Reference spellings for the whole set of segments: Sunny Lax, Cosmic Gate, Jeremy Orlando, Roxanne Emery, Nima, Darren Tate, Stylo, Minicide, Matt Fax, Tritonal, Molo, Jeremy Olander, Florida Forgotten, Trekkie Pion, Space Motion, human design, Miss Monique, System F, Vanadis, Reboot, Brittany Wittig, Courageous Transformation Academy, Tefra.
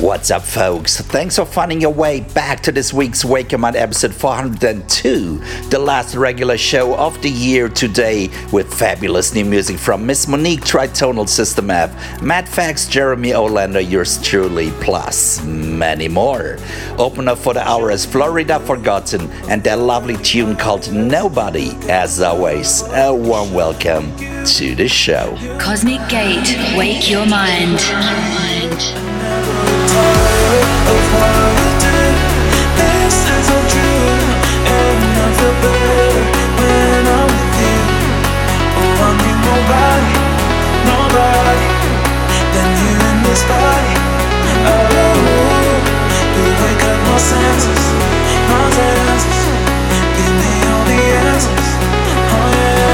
What's up, folks? Thanks for finding your way back to this week's Wake Your Mind episode 402, the last regular show of the year today, with fabulous new music from Miss Monique, Tritonal, System F, Matt Fax, Jeremy Orlando, yours truly, plus many more. Open up for the hour is Florida Forgotten and their lovely tune called Nobody. As always, a warm welcome to the show. Cosmic Gate, Wake Your Mind. This is all true, and I feel better when I'm with you. Oh, I need nobody, nobody than you in this body. Oh, you wake up my senses, my senses. Give me all the answers. Oh yeah.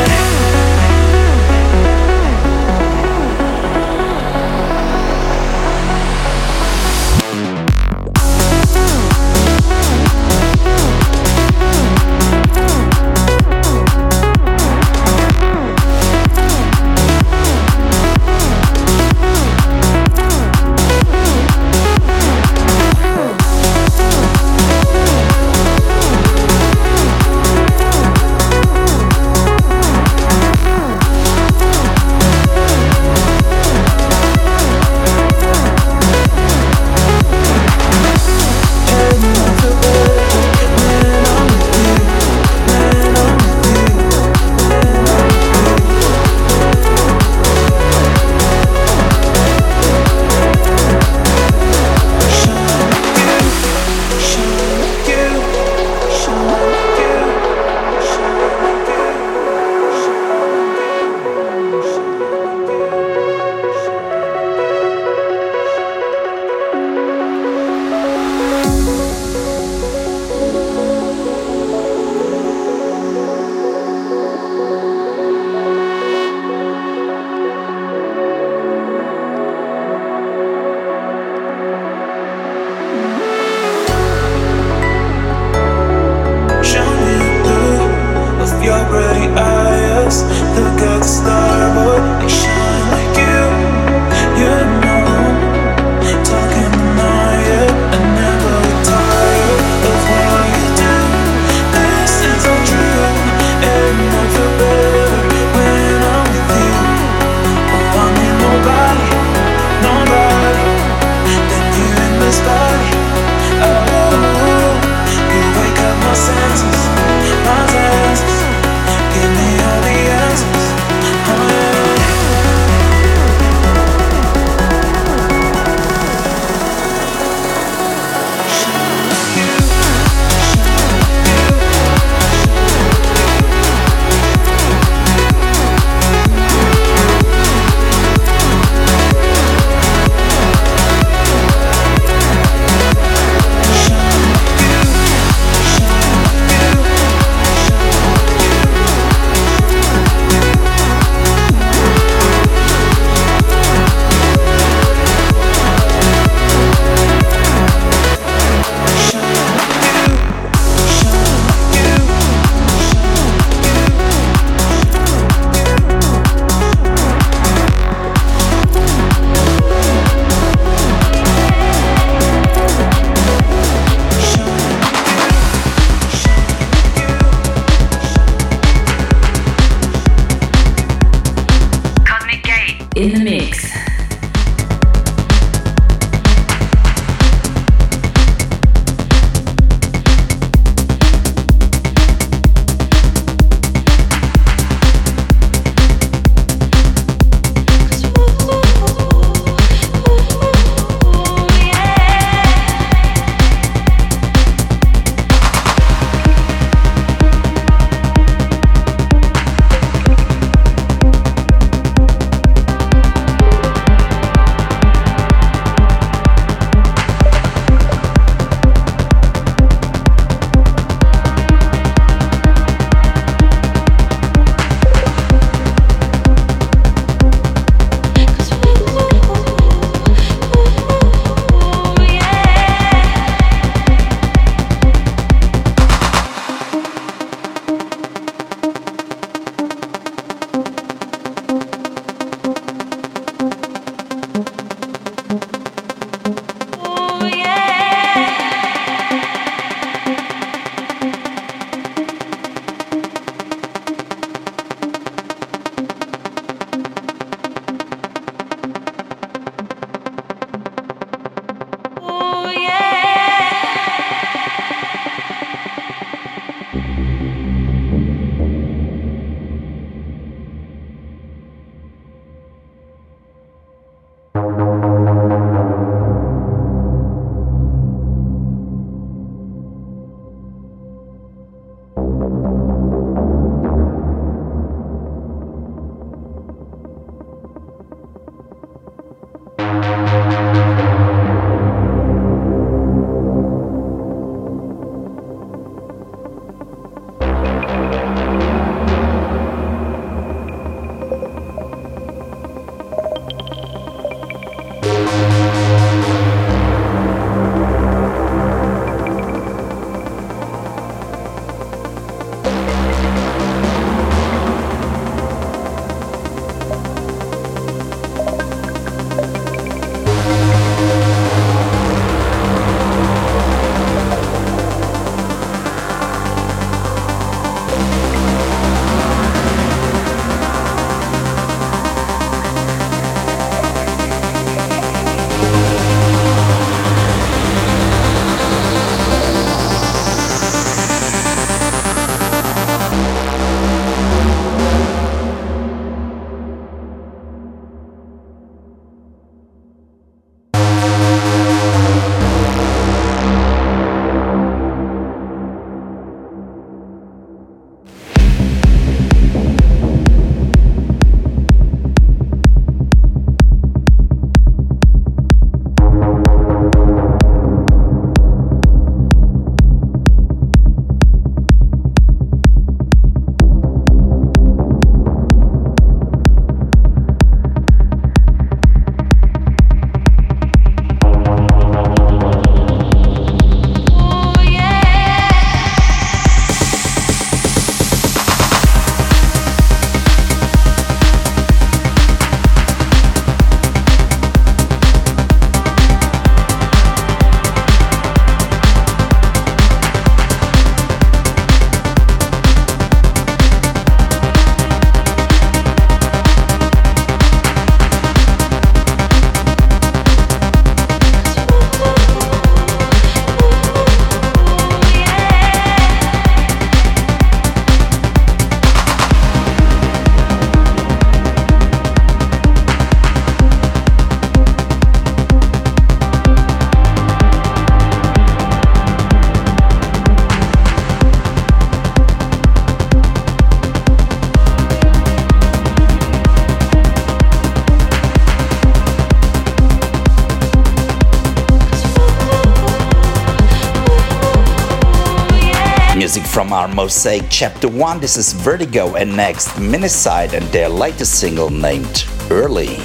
from our Mosaic Chapter 1, this is Vertigo and Next, Minicide, and their latest single named Early.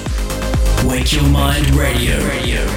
Wake Your Mind Radio.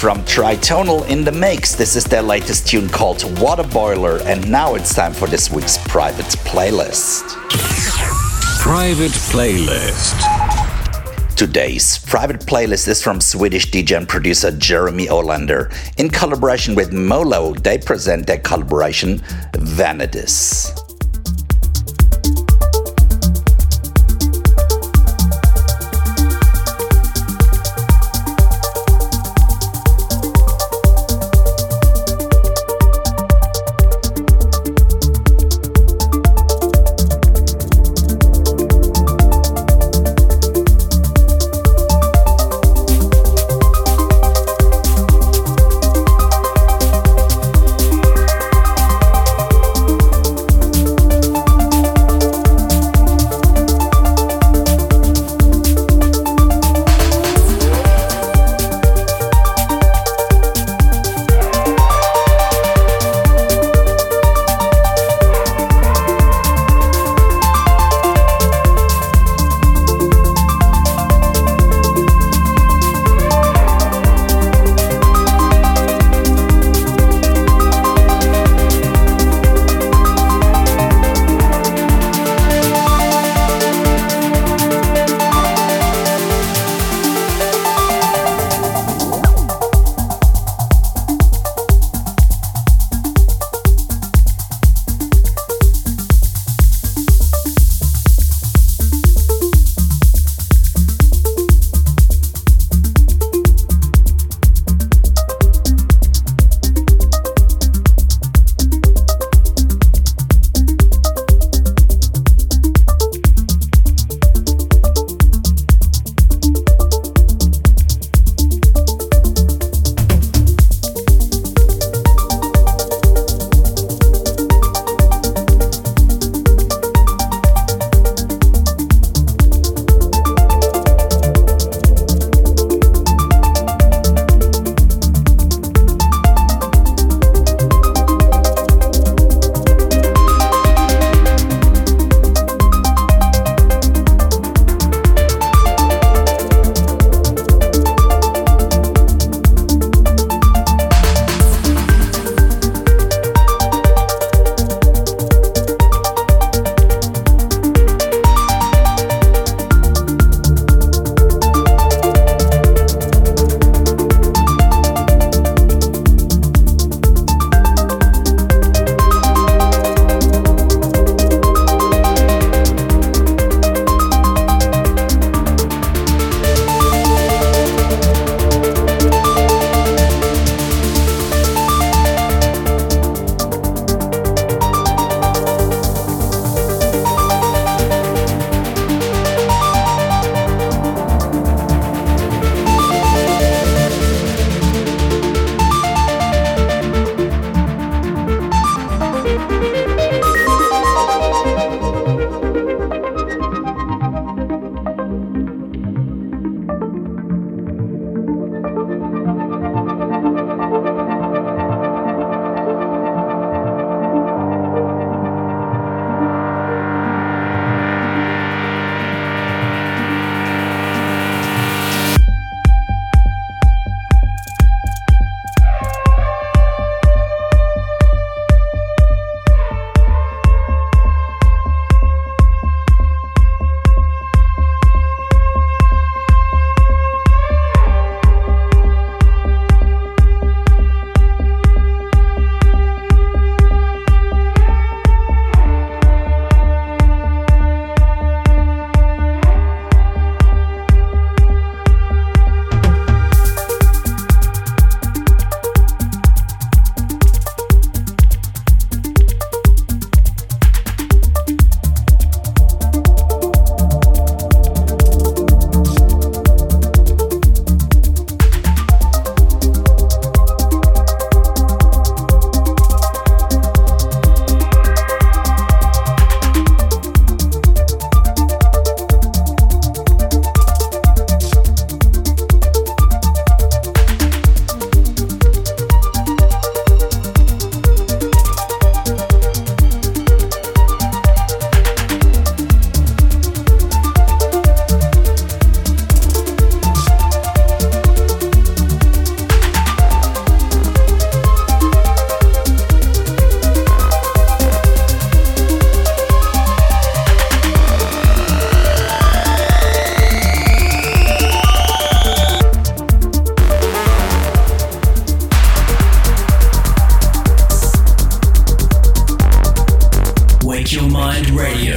from Tritonal in the mix. This is their latest tune called Water Boiler, and now it's time for this week's private playlist. Private playlist. Today's private playlist is from Swedish DJ and producer Jeremy Olander. In collaboration with Molo, they present their collaboration Vanadis. Mind Radio.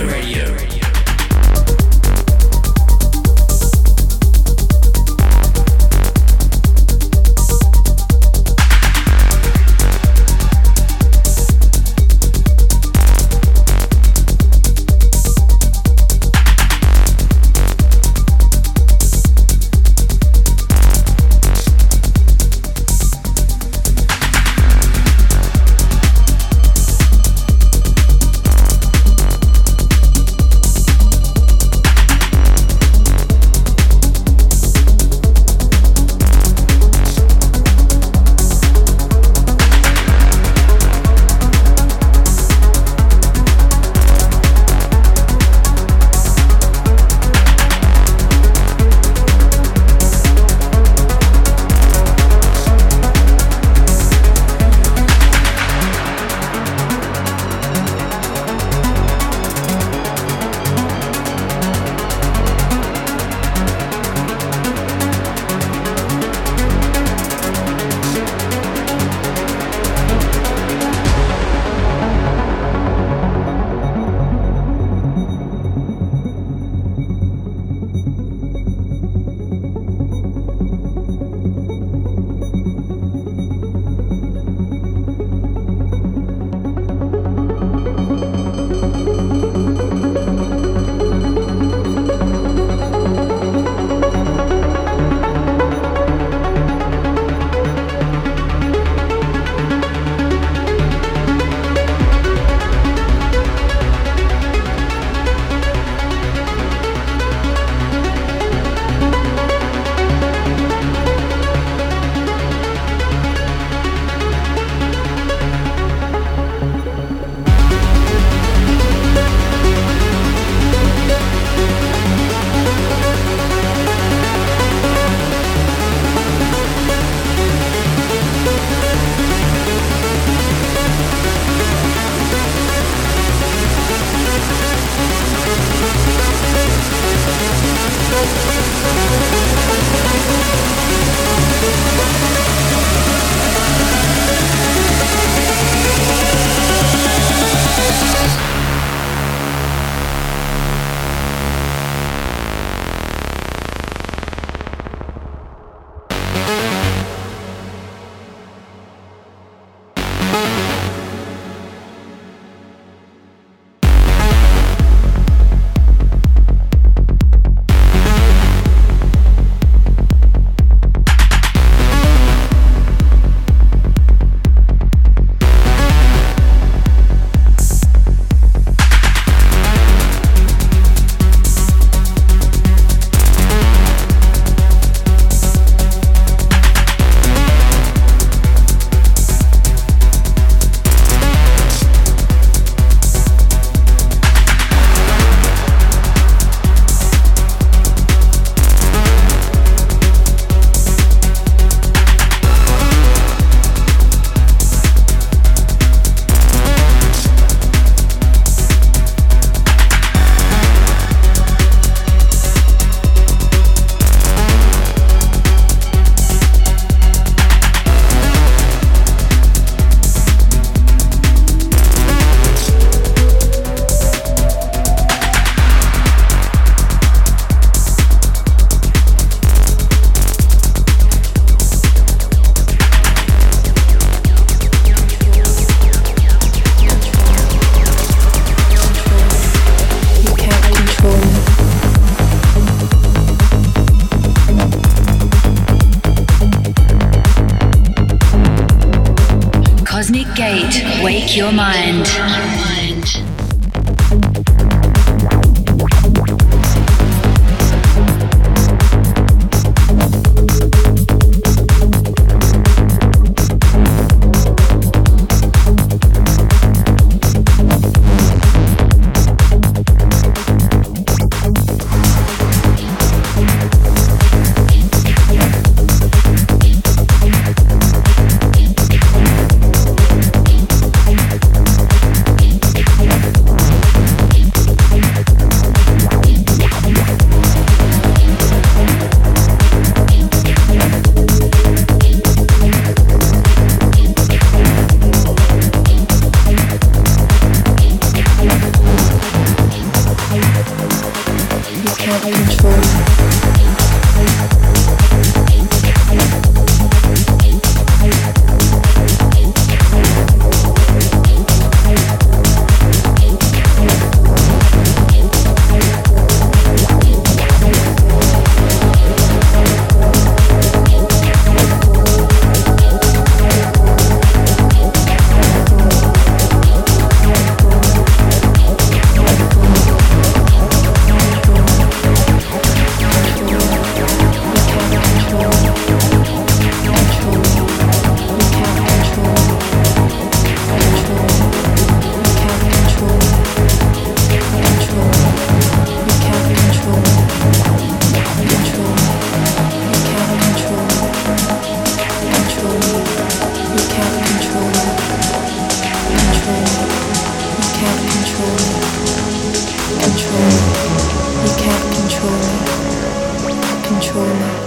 Wake your mind. Control. You can't control me. Control me.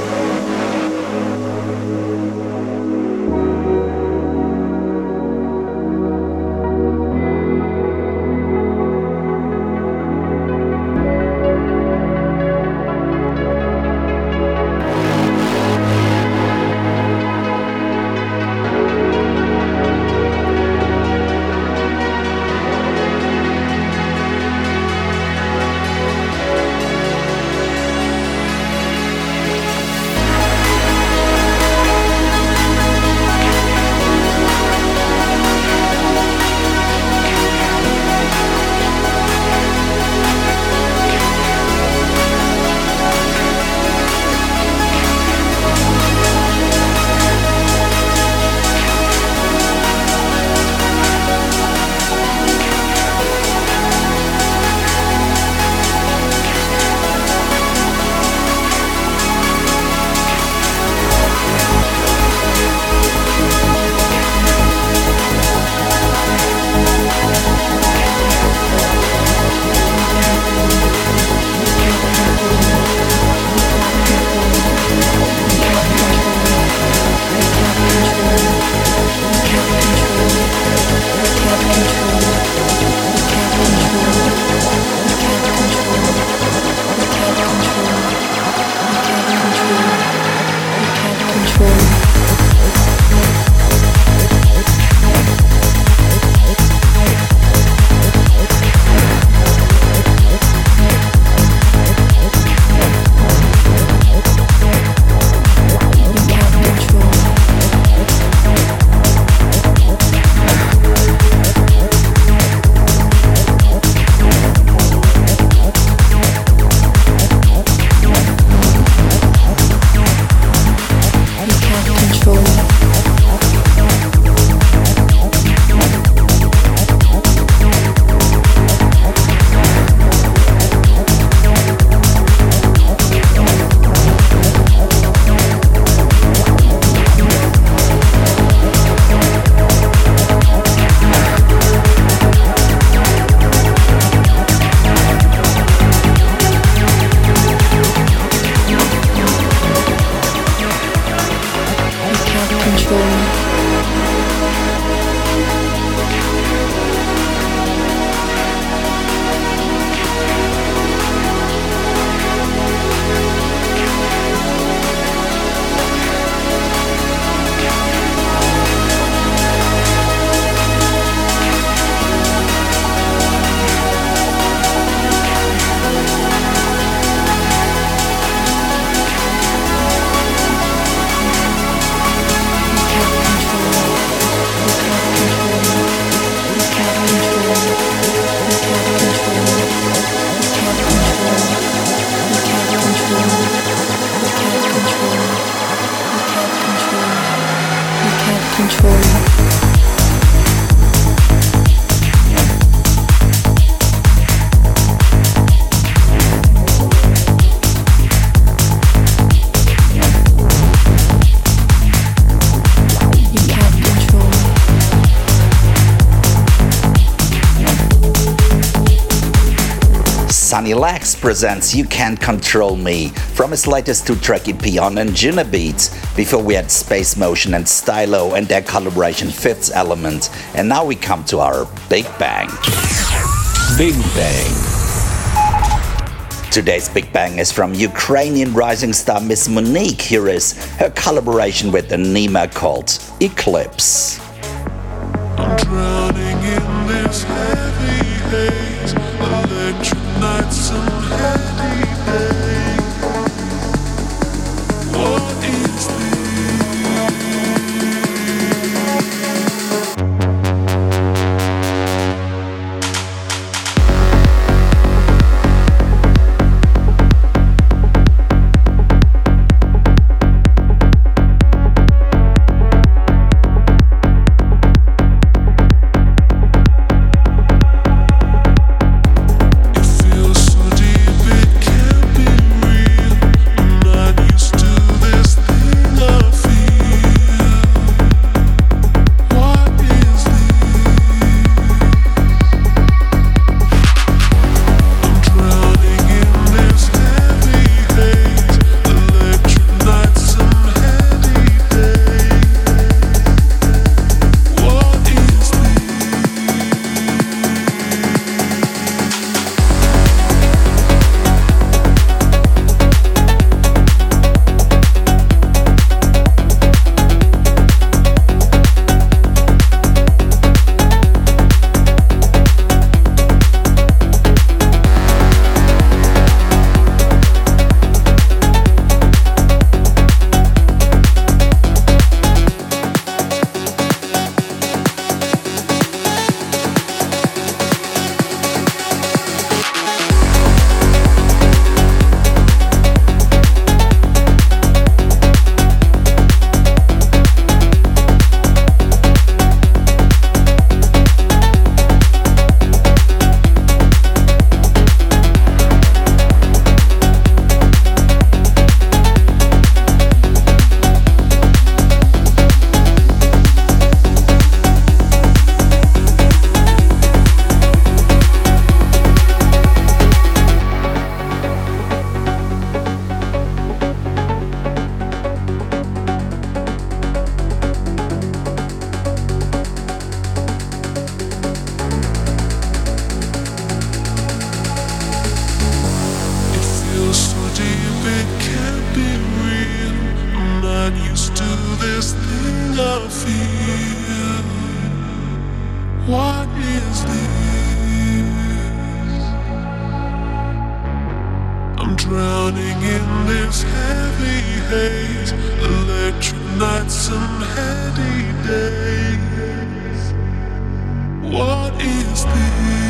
Sunny Lax presents You Can't Control Me from his latest two Trekkie Pion and Juna beats. Before we had Space Motion and Stylo and their collaboration Fifth Element, and now we come to our Big Bang. Big Bang. Today's Big Bang is from Ukrainian rising star Miss Monique. Here is her collaboration with Nima called Eclipse. I'm drowning in this heavy haze, electric nights and heady days. What is it feels so deep. What is this? I'm drowning in this heavy haze. Electric nights and heady days. What is this?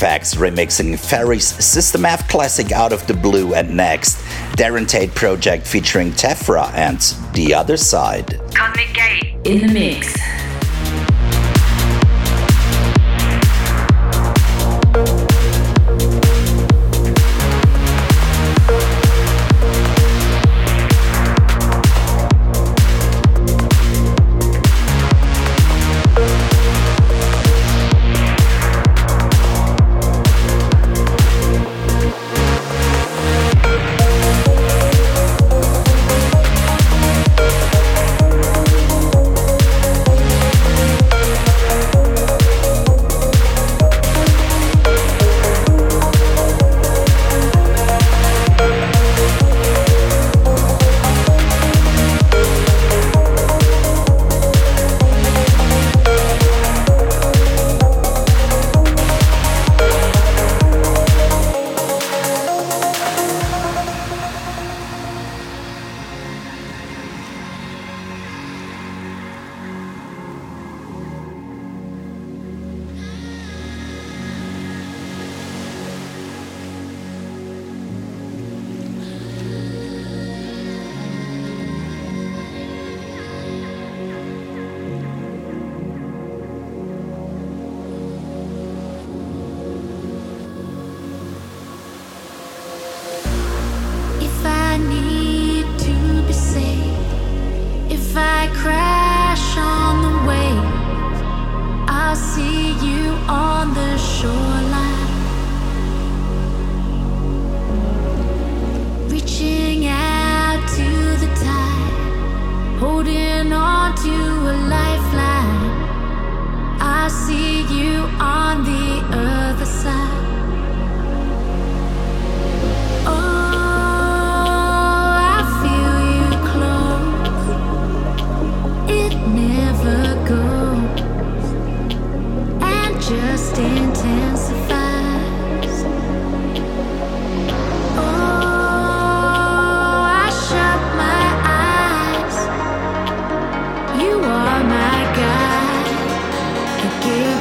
Fax remixing Ferry's System F classic Out of the Blue, and next, Darren Tate project featuring Tefra and The Other Side. Cosmic Gate in the mix.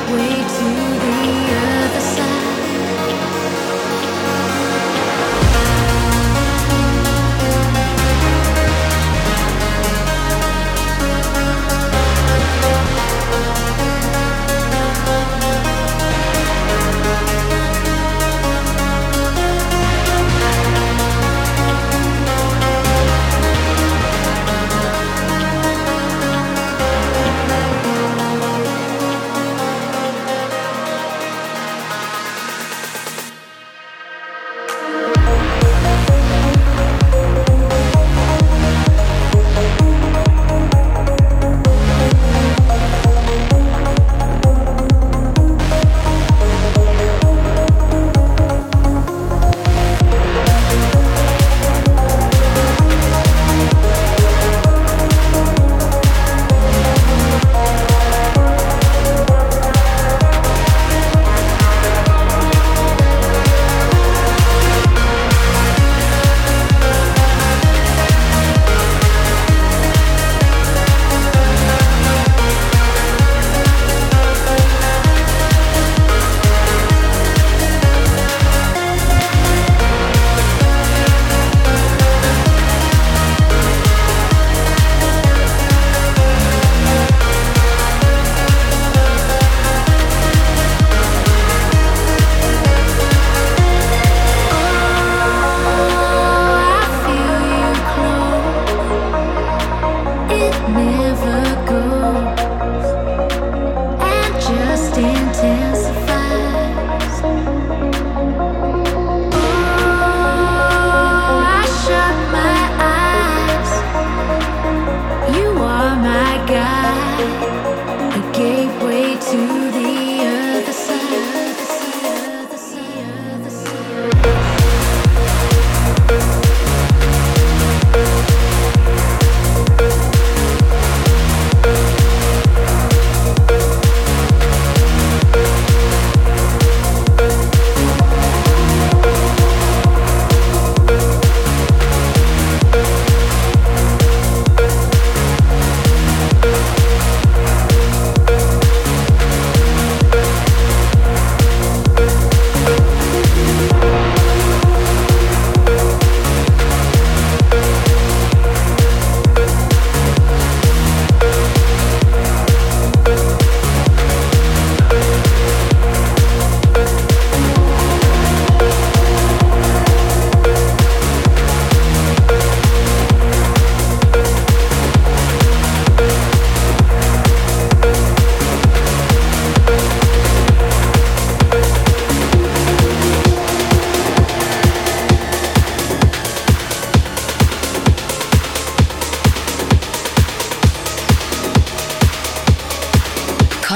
Way to the other side.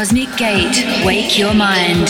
Cosmic Gate, wake your mind.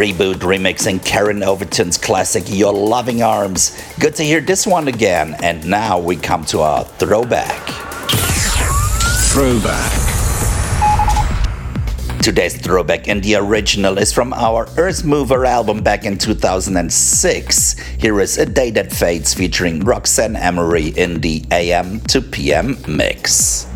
Reboot remixing Karen Overton's classic Your Loving Arms. Good to hear this one again, and now we come to our throwback. Today's throwback in the original is from our Earth Mover album back in 2006. Here is A Day That Fades featuring Roxanne Emery in the AM to PM mix.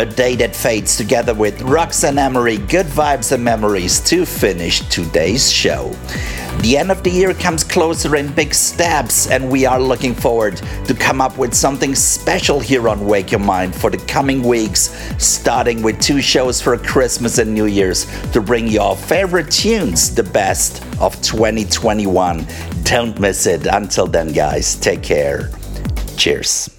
A Day That Fades, together with Roxanne Emery, Good Vibes and Memories, to finish today's show. The end of the year comes closer in big steps, and we are looking forward to come up with something special here on Wake Your Mind for the coming weeks, starting with 2 shows for Christmas and New Year's to bring your favorite tunes, the best of 2021. Don't miss it. Until then, guys, take care. Cheers.